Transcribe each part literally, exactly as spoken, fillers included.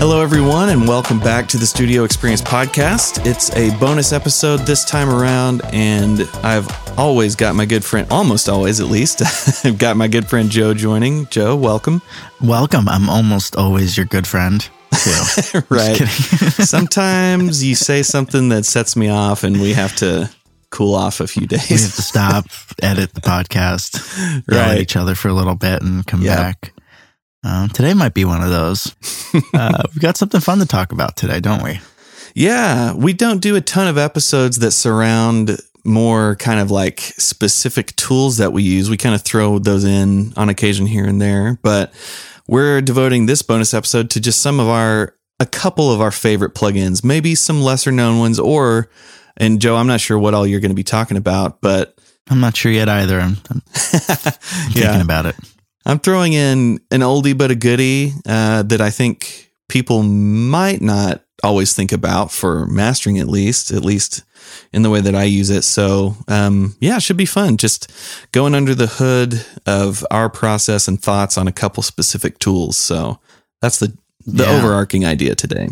Hello, everyone, and welcome back to the Studio Experience Podcast. It's a bonus episode this time around, and I've always got my good friend, almost always at least, I've got my good friend Joe joining. Joe, welcome. Welcome. I'm almost always your good friend, too. Right. Just kidding. Sometimes you say something that sets me off, and we have to cool off a few days. We have to stop, edit the podcast, right. Yell at each other for a little bit, and come yep. back. Um, today might be one of those. Uh, we've got something fun to talk about today, don't we? Yeah, we don't do a ton of episodes that surround more kind of like specific tools that we use. We kind of throw those in on occasion here and there, but we're devoting this bonus episode to just some of our, a couple of our favorite plugins, maybe some lesser known ones, or, and Joe, I'm not sure what all you're going to be talking about, but... I'm not sure yet either. I'm, I'm thinking yeah. about it. I'm throwing in an oldie but a goodie uh, that I think people might not always think about for mastering, at least, at least in the way that I use it. So, um, yeah, it should be fun. Just going under the hood of our process and thoughts on a couple specific tools. So that's the, the yeah. overarching idea today.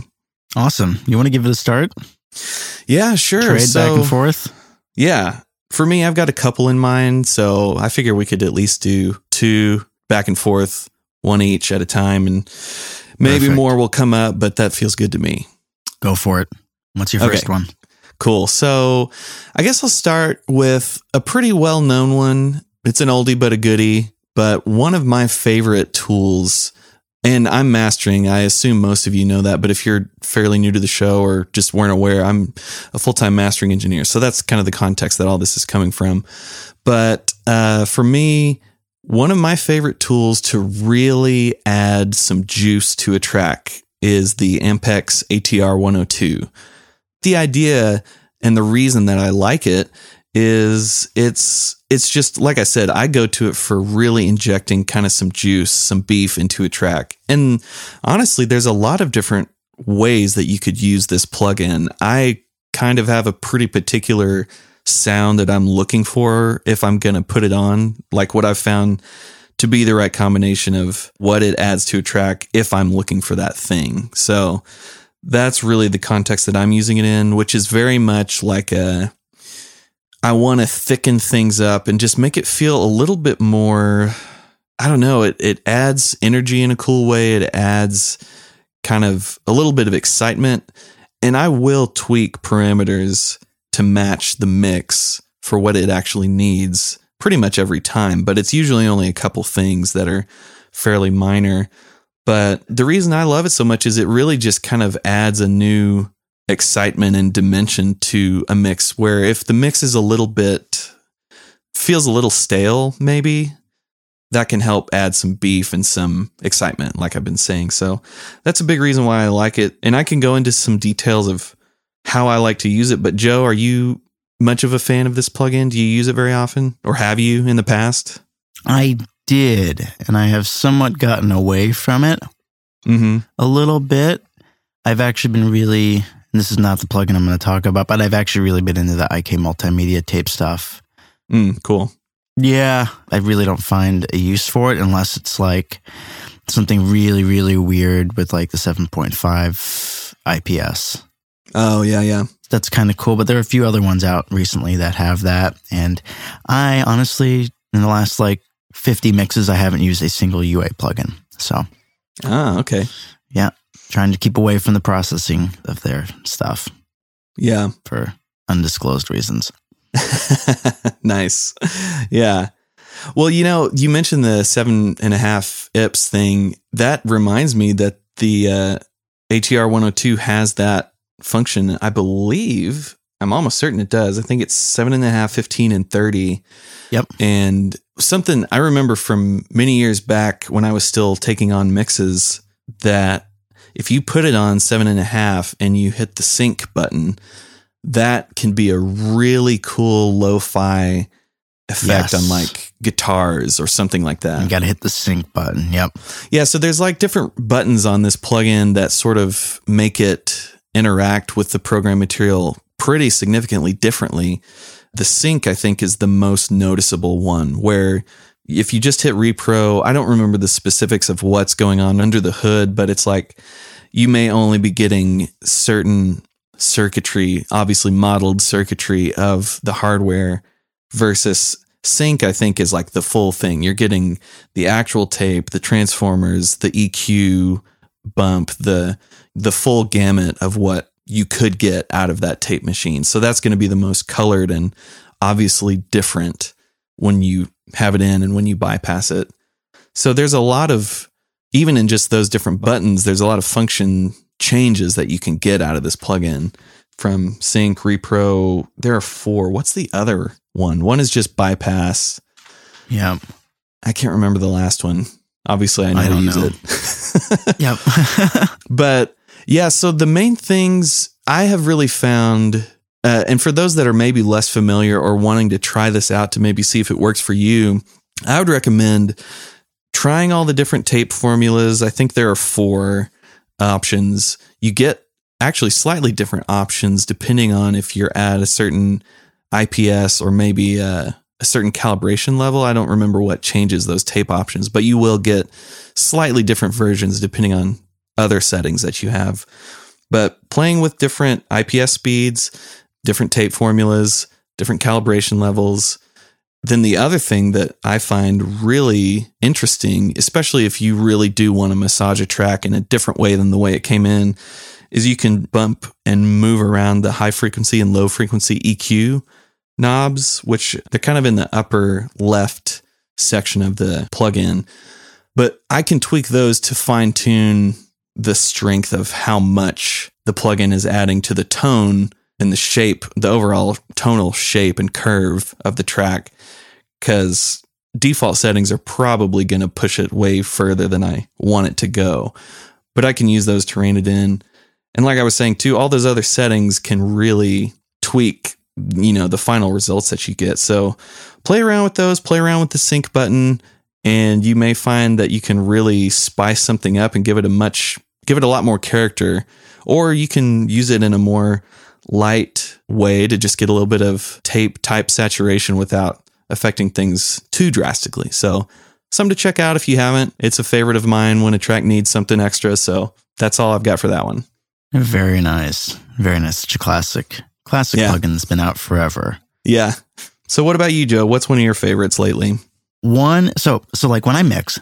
Awesome. You want to give it a start? Yeah, sure. Trade so, back and forth? Yeah. For me, I've got a couple in mind, so I figure we could at least do two. Back and forth, one each at a time, and maybe Perfect. More will come up, but that feels good to me. Go for it. What's your okay. first one? Cool. So I guess I'll start with a pretty well-known one. It's an oldie but a goodie, but one of my favorite tools, and I'm mastering. I assume most of you know that, but if you're fairly new to the show or just weren't aware, I'm a full-time mastering engineer. So that's kind of the context that all this is coming from. But uh, for me... one of my favorite tools to really add some juice to a track is the Ampex A T R one oh two. The idea and the reason that I like it is it's it's just, like I said, I go to it for really injecting kind of some juice, some beef into a track. And honestly, there's a lot of different ways that you could use this plugin. I kind of have a pretty particular sound that I'm looking for if I'm going to put it on, like what I've found to be the right combination of what it adds to a track if I'm looking for that thing. So that's really the context that I'm using it in, which is very much like a, I want to thicken things up and just make it feel a little bit more, I don't know, it, it adds energy in a cool way. It adds kind of a little bit of excitement, and I will tweak parameters to match the mix for what it actually needs pretty much every time, but it's usually only a couple things that are fairly minor. But the reason I love it so much is it really just kind of adds a new excitement and dimension to a mix, where if the mix is a little bit, feels a little stale, maybe that can help add some beef and some excitement, like I've been saying. So that's a big reason why I like it. And I can go into some details of how I like to use it. But Joe, are you much of a fan of this plugin? Do you use it very often, or have you in the past? I did, and I have somewhat gotten away from it mm-hmm. a little bit. I've actually been really, and this is not the plugin I'm going to talk about, but I've actually really been into the I K Multimedia tape stuff. Mm, cool. Yeah. I really don't find a use for it unless it's like something really, really weird with like the seven point five I P S. Oh, yeah, yeah. That's kind of cool. But there are a few other ones out recently that have that. And I honestly, in the last like fifty mixes, I haven't used a single U A plugin. So. Ah, okay. Yeah. Trying to keep away from the processing of their stuff. Yeah. For undisclosed reasons. Nice. Yeah. Well, you know, you mentioned the seven and a half I P S thing. That reminds me that the uh, A T R one oh two has that function. I believe, I'm almost certain it does. I think it's seven and a half, fifteen, and thirty. Yep. And something I remember from many years back when I was still taking on mixes, that if you put it on seven and a half and you hit the sync button, that can be a really cool lo-fi effect yes. on like guitars or something like that. You got to hit the sync button. Yep. Yeah. So there's like different buttons on this plugin that sort of make it interact with the program material pretty significantly differently. The sync, I think, is the most noticeable one, where if you just hit repro, I don't remember the specifics of what's going on under the hood, but it's like you may only be getting certain circuitry, obviously modeled circuitry of the hardware, versus sync, I think, is like the full thing. You're getting the actual tape, the transformers, the E Q bump, the the full gamut of what you could get out of that tape machine. So that's going to be the most colored and obviously different when you have it in and when you bypass it. So there's a lot of, even in just those different buttons, there's a lot of function changes that you can get out of this plugin from sync, repro. There are four. What's the other one? One is just bypass. Yeah. I can't remember the last one. Obviously I know I how to use know. it. Yep. But yeah, so the main things I have really found, uh, and for those that are maybe less familiar or wanting to try this out to maybe see if it works for you, I would recommend trying all the different tape formulas. I think there are four options. You get actually slightly different options depending on if you're at a certain I P S or maybe a, a certain calibration level. I don't remember what changes those tape options, but you will get slightly different versions depending on other settings that you have. But playing with different I P S speeds, different tape formulas, different calibration levels. Then the other thing that I find really interesting, especially if you really do want to massage a track in a different way than the way it came in, is you can bump and move around the high frequency and low frequency E Q knobs, which they're kind of in the upper left section of the plugin. But I can tweak those to fine tune the strength of how much the plugin is adding to the tone and the shape, the overall tonal shape and curve of the track, because default settings are probably going to push it way further than I want it to go. But I can use those to rein it in. And like I was saying too, all those other settings can really tweak, you know, the final results that you get. So play around with those, play around with the sync button, and you may find that you can really spice something up and give it a much, give it a lot more character, or you can use it in a more light way to just get a little bit of tape type saturation without affecting things too drastically. So something to check out if you haven't. It's a favorite of mine when a track needs something extra. So that's all I've got for that one. Very nice. Very nice. Such a classic. Classic yeah. plugin that's been out forever. Yeah. So what about you, Joe? What's one of your favorites lately? One, so so like when I mix,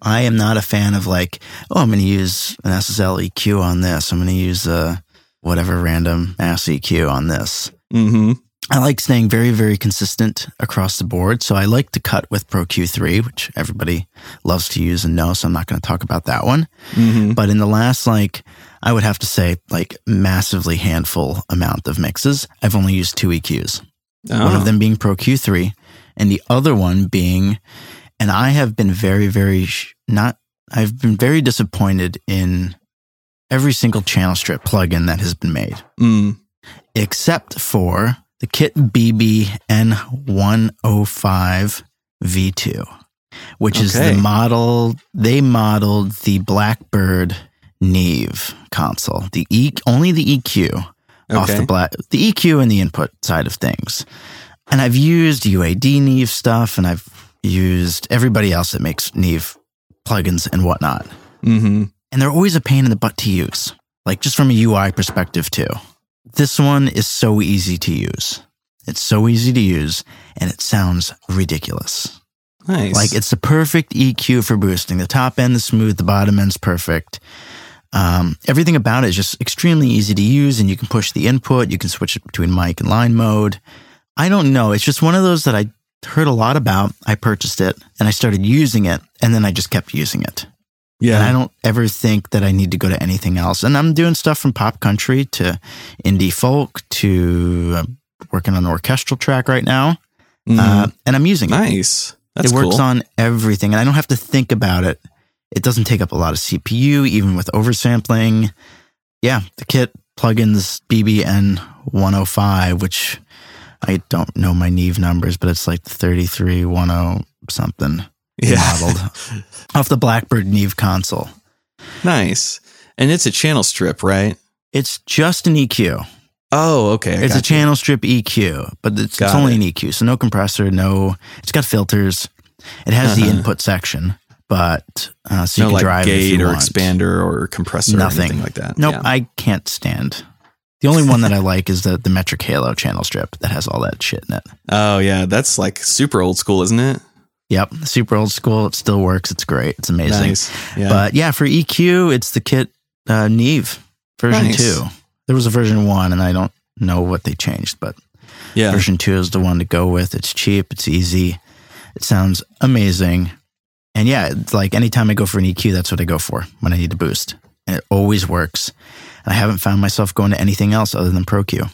I am not a fan of like, oh, I'm going to use an S S L E Q on this. I'm going to use a whatever random ass E Q on this. Mm-hmm. I like staying very, very consistent across the board. So I like to cut with Pro Q three, which everybody loves to use and know. So I'm not going to talk about that one. Mm-hmm. But in the last, like, I would have to say, like, massively handful amount of mixes, I've only used two E Qs. Oh. One of them being Pro Q three and the other one being, and I have been very, very sh- not, I've been very disappointed in every single channel strip plugin that has been made, mm. except for the Kit B B N one oh five V two, which okay. is the model, they modeled the Blackbird Neve console, the e, only the E Q okay. off the black, the E Q and the input side of things. And I've used U A D Neve stuff, and I've used everybody else that makes Neve plugins and whatnot. Mm-hmm. And they're always a pain in the butt to use, like just from a U I perspective too. This one is so easy to use. It's so easy to use, and it sounds ridiculous. Nice. Like, it's the perfect E Q for boosting. The top end is smooth, the bottom end's perfect. Um, everything about it is just extremely easy to use, and you can push the input. You can switch it between mic and line mode. I don't know. It's just one of those that I heard a lot about. I purchased it, and I started using it, and then I just kept using it. Yeah. And I don't ever think that I need to go to anything else. And I'm doing stuff from pop country to indie folk to uh, working on an orchestral track right now. Mm. Uh, and I'm using nice. it. Nice. That's It works cool. on everything. And I don't have to think about it. It doesn't take up a lot of C P U, even with oversampling. Yeah. The Kit plugins B B N one oh five, which I don't know my Neve numbers, but it's like the thirty-three ten something. Yeah. Modeled off the Blackbird Neve console. Nice. And it's a channel strip, right? It's just an E Q. Oh, okay. I it's a you. channel strip E Q, but it's, it's only it. an E Q. So no compressor, no, it's got filters. It has uh-huh. the input section, but uh, so no, you can like drive gate if you or want. Expander or compressor Nothing. Or anything like that. Nope, yeah. I can't stand. The only one that I like is the the Metric Halo channel strip that has all that shit in it. Oh yeah, that's like super old school, isn't it? Yep, super old school. It still works. It's great. It's amazing. Nice. Yeah. But yeah, for E Q, it's the Kit uh, Neve version nice. two. There was a version one, and I don't know what they changed, but yeah. version two is the one to go with. It's cheap. It's easy. It sounds amazing. And yeah, it's like anytime I go for an E Q, that's what I go for when I need to boost. And it always works. And I haven't found myself going to anything else other than Pro Q.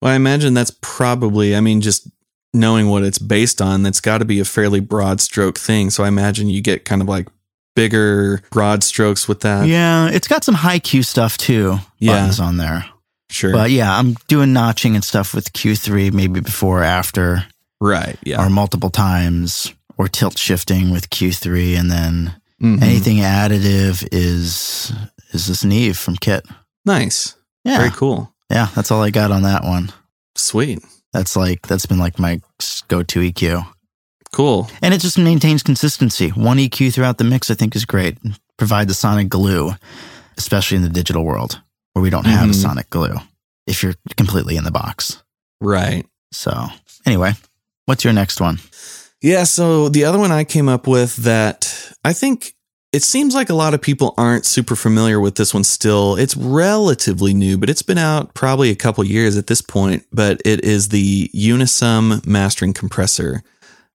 Well, I imagine that's probably, I mean, just knowing what it's based on, that's got to be a fairly broad stroke thing. So I imagine you get kind of like bigger, broad strokes with that. Yeah, it's got some high Q stuff too. Yeah. Buttons on there. Sure. But yeah, I'm doing notching and stuff with Q three, maybe before or after. Right, yeah. Or multiple times, or tilt shifting with Q three, and then mm-hmm. anything additive is is this Neve from Kit. Nice. Yeah. Very cool. Yeah, that's all I got on that one. Sweet. That's like that's been like my go-to E Q. Cool. And it just maintains consistency. One E Q throughout the mix I think is great. Provide the sonic glue, especially in the digital world where we don't mm-hmm. have a sonic glue if you're completely in the box. Right. So, anyway, what's your next one? Yeah, so the other one I came up with that I think it seems like a lot of people aren't super familiar with this one still. It's relatively new, but it's been out probably a couple years at this point. But it is the Unisum mastering compressor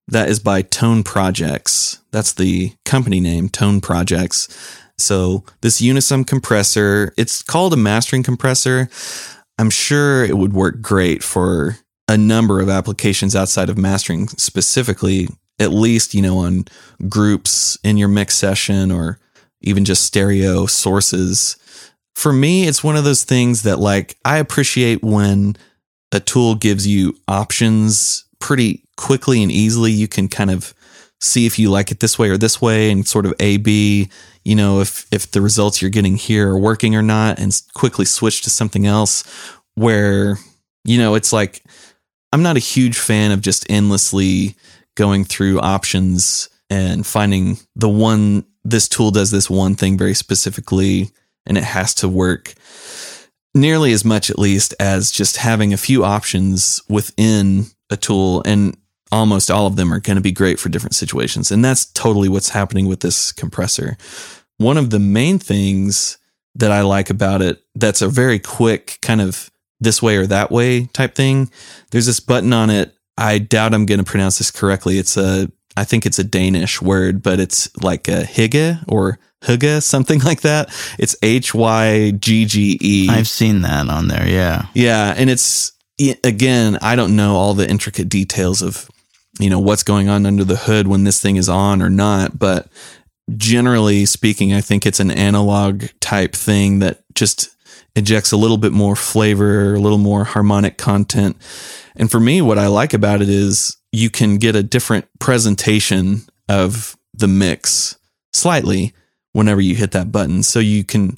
that is by Tone Projects. That's the company name, Tone Projects. So this Unisum compressor, it's called a mastering compressor. I'm sure it would work great for a number of applications outside of mastering specifically, at least, you know, on groups in your mix session or even just stereo sources. For me, it's one of those things that like I appreciate when a tool gives you options pretty quickly and easily. You can kind of see if you like it this way or this way and sort of A B, you know, if, if the results you're getting here are working or not, and quickly switch to something else where, you know, it's like, I'm not a huge fan of just endlessly going through options and finding the one, this tool does this one thing very specifically, and it has to work nearly as much, at least, as just having a few options within a tool. And almost all of them are going to be great for different situations. And that's totally what's happening with this compressor. One of the main things that I like about it, that's a very quick kind of this way or that way type thing. There's this button on it. I doubt I'm going to pronounce this correctly. It's a, I think it's a Danish word, but it's like a hygge or hygge, something like that. It's H Y G G E. I've seen that on there. Yeah. Yeah. And it's, again, I don't know all the intricate details of, you know, what's going on under the hood when this thing is on or not. But generally speaking, I think it's an analog type thing that just ejects a little bit more flavor, a little more harmonic content. And for me, what I like about it is you can get a different presentation of the mix slightly whenever you hit that button. So you can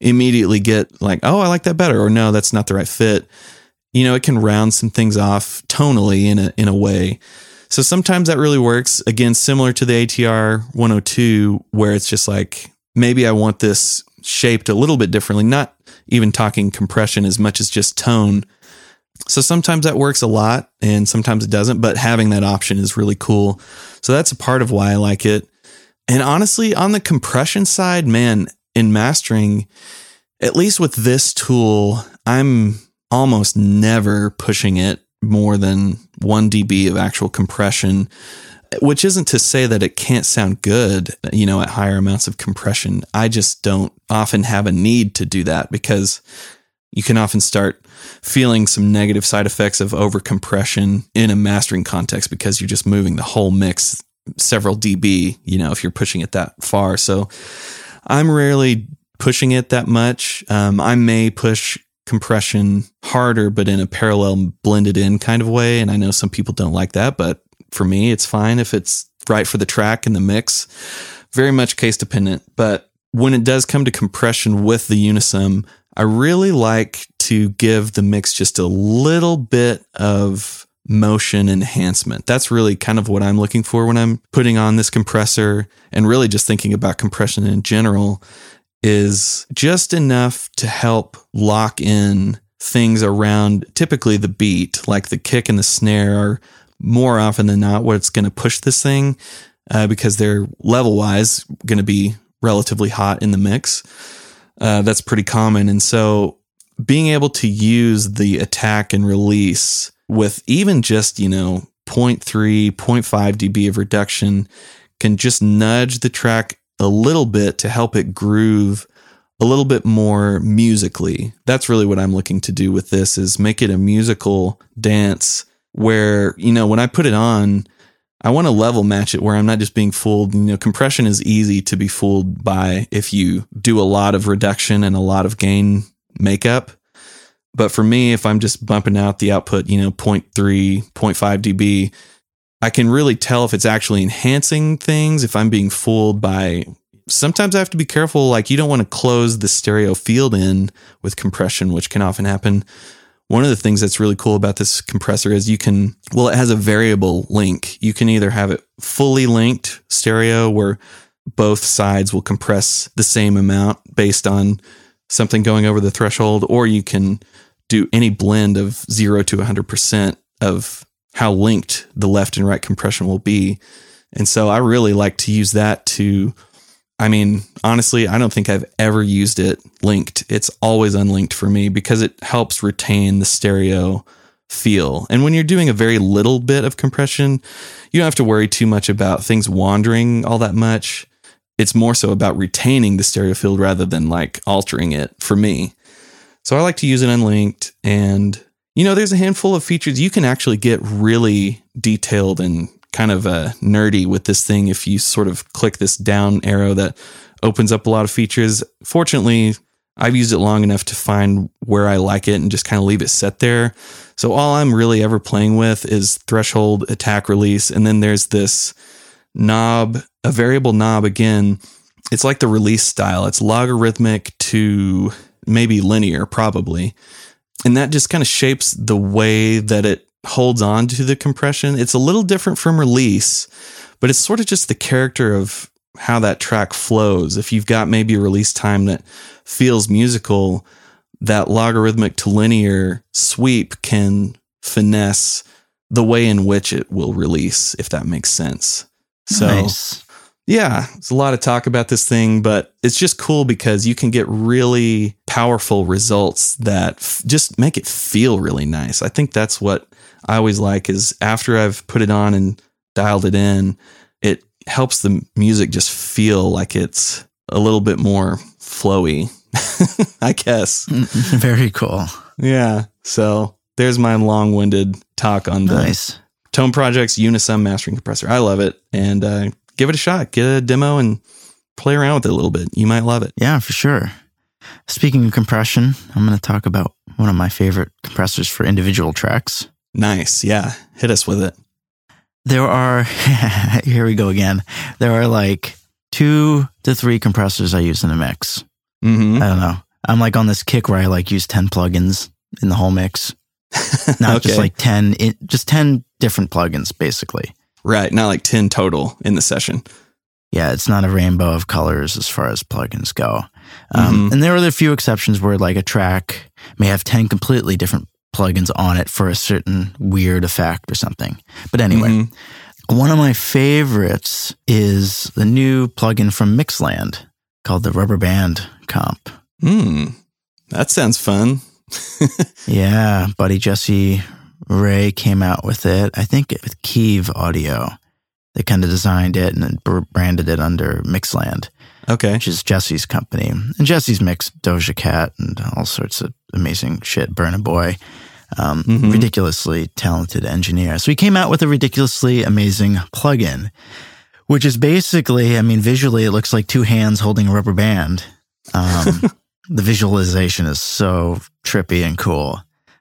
immediately get like, oh, I like that better, or no, that's not the right fit. You know, it can round some things off tonally in a, in a way. So sometimes that really works. Again, similar to the A T R one oh two, where it's just like, maybe I want this shaped a little bit differently, not even talking compression as much as just tone. So sometimes that works a lot and sometimes it doesn't, but having that option is really cool. So that's a part of why I like it. And honestly, on the compression side, man, in mastering, at least with this tool, I'm almost never pushing it more than one decibel of actual compression, which isn't to say that it can't sound good, you know, at higher amounts of compression. I just don't often have a need to do that because you can often start feeling some negative side effects of overcompression in a mastering context because you're just moving the whole mix several dB, you know, if you're pushing it that far. So I'm rarely pushing it that much. Um, I may push compression harder, but in a parallel blended in kind of way. And I know some people don't like that, but for me, it's fine if it's right for the track and the mix. Very much case dependent. But when it does come to compression with the Unisum, I really like to give the mix just a little bit of motion enhancement. That's really kind of what I'm looking for when I'm putting on this compressor, and really just thinking about compression in general, is just enough to help lock in things around typically the beat, like the kick and the snare are more often than not what's going to push this thing, uh, because they're level wise going to be relatively hot in the mix. Uh, that's pretty common. And so being able to use the attack and release with even just, you know, zero point three, zero point five decibels of reduction can just nudge the track a little bit to help it groove a little bit more musically. That's really what I'm looking to do with this, is make it a musical dance where, you know, when I put it on, I want to level match it where I'm not just being fooled. You know, compression is easy to be fooled by if you do a lot of reduction and a lot of gain makeup. But for me, if I'm just bumping out the output, you know, zero point three, zero point five decibels, I can really tell if it's actually enhancing things, if I'm being fooled by. Sometimes I have to be careful, like you don't want to close the stereo field in with compression, which can often happen. One of the things that's really cool about this compressor is you can, well, it has a variable link. You can either have it fully linked stereo where both sides will compress the same amount based on something going over the threshold, or you can do any blend of zero to one hundred percent of how linked the left and right compression will be. And so I really like to use that to, I mean, honestly, I don't think I've ever used it linked. It's always unlinked for me because it helps retain the stereo feel. And when you're doing a very little bit of compression, you don't have to worry too much about things wandering all that much. It's more so about retaining the stereo field rather than like altering it for me. So I like to use it unlinked. And, you know, there's a handful of features. You can actually get really detailed and kind of uh, nerdy with this thing if you sort of click this down arrow that opens up a lot of features. Fortunately, I've used it long enough to find where I like it and just kind of leave it set there. So all I'm really ever playing with is threshold, attack, release. And then there's this knob, a variable knob again. It's like the release style. It's logarithmic to maybe linear, probably. And that just kind of shapes the way that it holds on to the compression. It's a little different from release, but it's sort of just the character of how that track flows. If you've got maybe a release time that feels musical, that logarithmic to linear sweep can finesse the way in which it will release, if that makes sense. So, nice. Yeah, it's a lot of talk about this thing, but it's just cool because you can get really powerful results that f- just make it feel really nice. I think that's what I always like, is after I've put it on and dialed it in, it helps the music just feel like it's a little bit more flowy, I guess. Very cool. Yeah. So there's my long-winded talk on the nice. Tone Projects Unisum mastering compressor. I love it. And uh, give it a shot. Get a demo and play around with it a little bit. You might love it. Yeah, for sure. Speaking of compression, I'm going to talk about one of my favorite compressors for individual tracks. Nice. Yeah. Hit us with it. There are, here we go again. There are like two to three compressors I use in a mix. Mm-hmm. I don't know. I'm like on this kick where I like use ten plugins in the whole mix. Not okay. Just like ten, it, just ten different plugins, basically. Right. Not like ten total in the session. Yeah. It's not a rainbow of colors as far as plugins go. Um, mm-hmm. And there are the few exceptions where like a track may have ten completely different plugins on it for a certain weird effect or something. But anyway, mm-hmm. One of my favorites is the new plugin from Mixland called the Rubberband Comp. Mm, that sounds fun. Yeah, buddy Jesse Ray came out with it. I think it with Keeve Audio. They kind of designed it and then branded it under Mixland. Okay. Which is Jesse's company. And Jesse's mixed Doja Cat and all sorts of amazing shit. Burna Boy. Um, mm-hmm. Ridiculously talented engineer. So he came out with a ridiculously amazing plugin, which is basically, I mean, visually it looks like two hands holding a rubber band. Um, the visualization is so trippy and cool.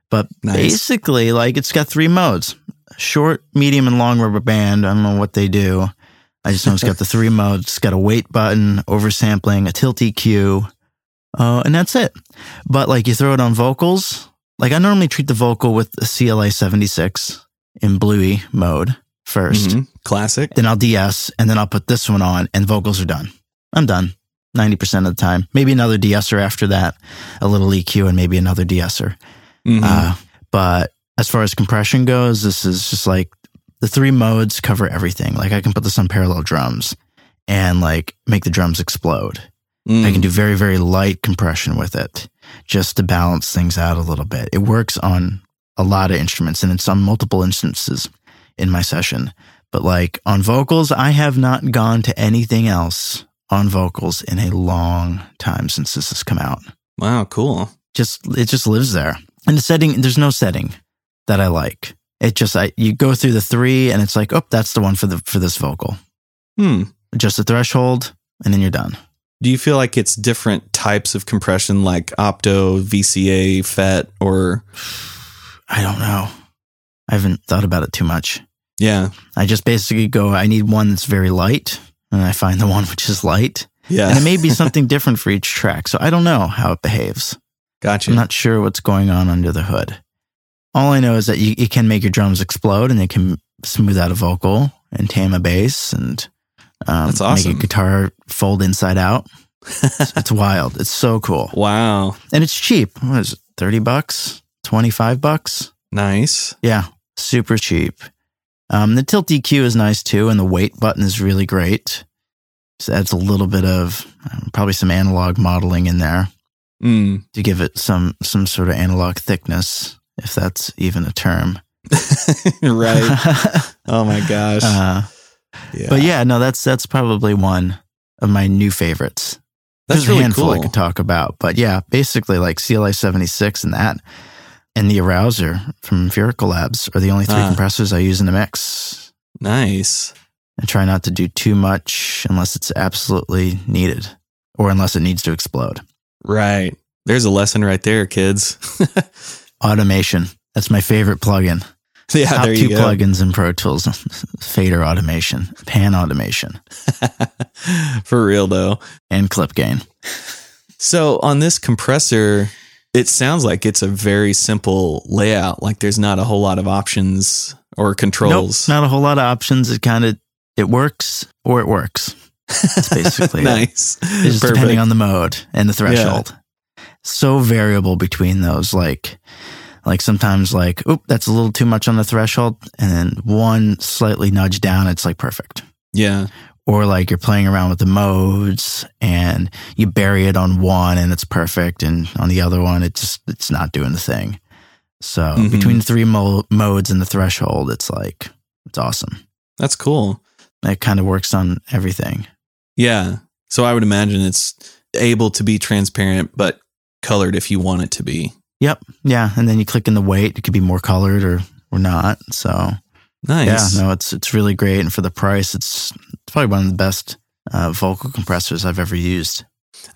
But nice. Basically, like, it's got three modes. Short, medium, and long rubber band. I don't know what they do. I just know it's got the three modes. It's got a weight button, oversampling, a tilt E Q, uh, and that's it. But like you throw it on vocals. Like I normally treat the vocal with a C L A seventy-six in bluey mode first. Mm-hmm. Classic. Then I'll de-ess, and then I'll put this one on, and vocals are done. I'm done ninety percent of the time. Maybe another de-esser after that, a little E Q, and maybe another de-esser. Mm-hmm. Uh, but as far as compression goes, this is just like the three modes cover everything. Like I can put this on parallel drums and like make the drums explode. Mm. I can do very, very light compression with it just to balance things out a little bit. It works on a lot of instruments and in some multiple instances in my session. But like on vocals, I have not gone to anything else on vocals in a long time since this has come out. Wow, cool. Just it just lives there. And the setting, there's no setting that I like. It just I you go through the three and it's like, oh, that's the one for the for this vocal. Hmm. Just the threshold and then you're done. Do you feel like it's different types of compression, like opto, V C A, F E T, or? I don't know. I haven't thought about it too much. Yeah. I just basically go, I need one that's very light, and I find the one which is light. Yeah. And it may be something different for each track, so I don't know how it behaves. Gotcha. I'm not sure what's going on under the hood. All I know is that you, it can make your drums explode, and it can smooth out a vocal, and tame a bass, and... Um, That's awesome. Make a guitar fold inside out. It's, it's wild. It's so cool. Wow. And it's cheap. What is it? thirty bucks? twenty-five bucks? Nice. Yeah. Super cheap. Um, the tilt E Q is nice too. And the wait button is really great. So adds a little bit of um, probably some analog modeling in there mm. to give it some, some sort of analog thickness, if that's even a term. Right. Oh my gosh. Uh, Yeah. But yeah, no, that's that's probably one of my new favorites. That's There's really a handful cool. I could talk about. But yeah, basically like C L A seventy-six and that and the Arouser from Empirical Labs are the only three uh, compressors I use in the mix. Nice. I try not to do too much unless it's absolutely needed or unless it needs to explode. Right. There's a lesson right there, kids. Automation. That's my favorite plugin. Yeah, Top there you two go. Plugins in Pro Tools, fader automation, pan automation. For real, though. And clip gain. So on this compressor, it sounds like it's a very simple layout. Like there's not a whole lot of options or controls. Nope, not a whole lot of options. It kind of, it works or it works. That's basically nice. It. It's just Perfect. Depending on the mode and the threshold. Yeah. So variable between those, like... Like sometimes like, oop, that's a little too much on the threshold. And then one slightly nudge down, it's like perfect. Yeah. Or like you're playing around with the modes and you bury it on one and it's perfect. And on the other one, it's just, it's not doing the thing. So mm-hmm. between the three mo- modes and the threshold, it's like, it's awesome. That's cool. It kind of works on everything. Yeah. So I would imagine it's able to be transparent, but colored if you want it to be. Yep. Yeah. And then you click in the weight. It could be more colored or, or not. So nice. Yeah. No, it's it's really great. And for the price, it's, it's probably one of the best uh, vocal compressors I've ever used.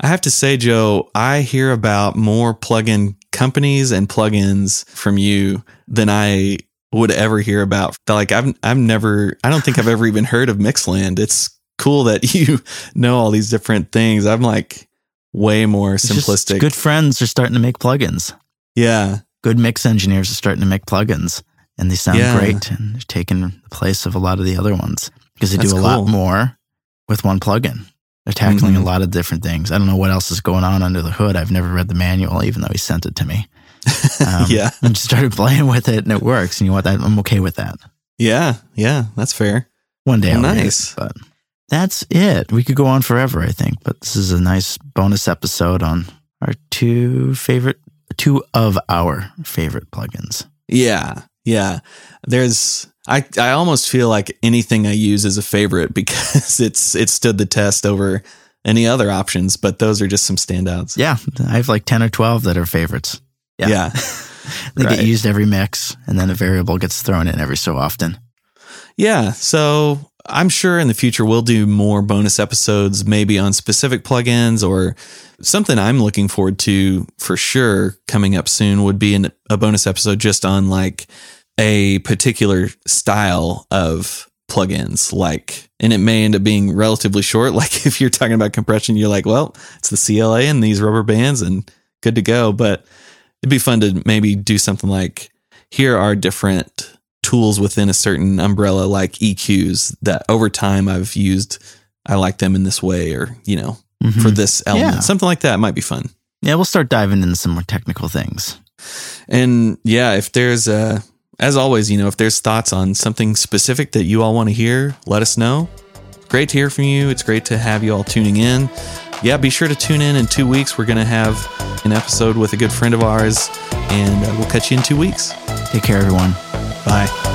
I have to say, Joe, I hear about more plugin companies and plugins from you than I would ever hear about. Like I've I've never I don't think I've ever even heard of Mixland. It's cool that you know all these different things. I'm like way more simplistic. Good friends are starting to make plugins. Yeah. Good mix engineers are starting to make plugins and they sound yeah. great and they're taking the place of a lot of the other ones because they That's do a cool. lot more with one plugin. They're tackling mm-hmm. a lot of different things. I don't know what else is going on under the hood. I've never read the manual, even though he sent it to me. Um, yeah. I just started playing with it and it works. And you know what? I'm okay with that. Yeah. Yeah. That's fair. One day. Well, I'll nice. Read it, but that's it. We could go on forever, I think, but this is a nice bonus episode on our two favorite Two of our favorite plugins. Yeah. Yeah. There's, I, I almost feel like anything I use is a favorite because it's, it stood the test over any other options, but those are just some standouts. Yeah. I have like ten or twelve that are favorites. Yeah. yeah. They right. get used every mix and then a variable gets thrown in every so often. Yeah. So I'm sure in the future we'll do more bonus episodes, maybe on specific plugins or something I'm looking forward to for sure coming up soon would be an, a bonus episode just on like a particular style of plugins. Like, and it may end up being relatively short. Like if you're talking about compression, you're like, well, it's the C L A and these rubber bands and good to go. But it'd be fun to maybe do something like here are different tools within a certain umbrella, like E Qs, that over time I've used. I like them in this way, or, you know, mm-hmm. for this element, yeah. something like that might be fun. Yeah. We'll start diving into some more technical things. And yeah, if there's a, as always, you know, if there's thoughts on something specific that you all want to hear, let us know. Great to hear from you. It's great to have you all tuning in. Yeah, be sure to tune in in two weeks. We're going to have an episode with a good friend of ours, and we'll catch you in two weeks. Take care, everyone. Bye.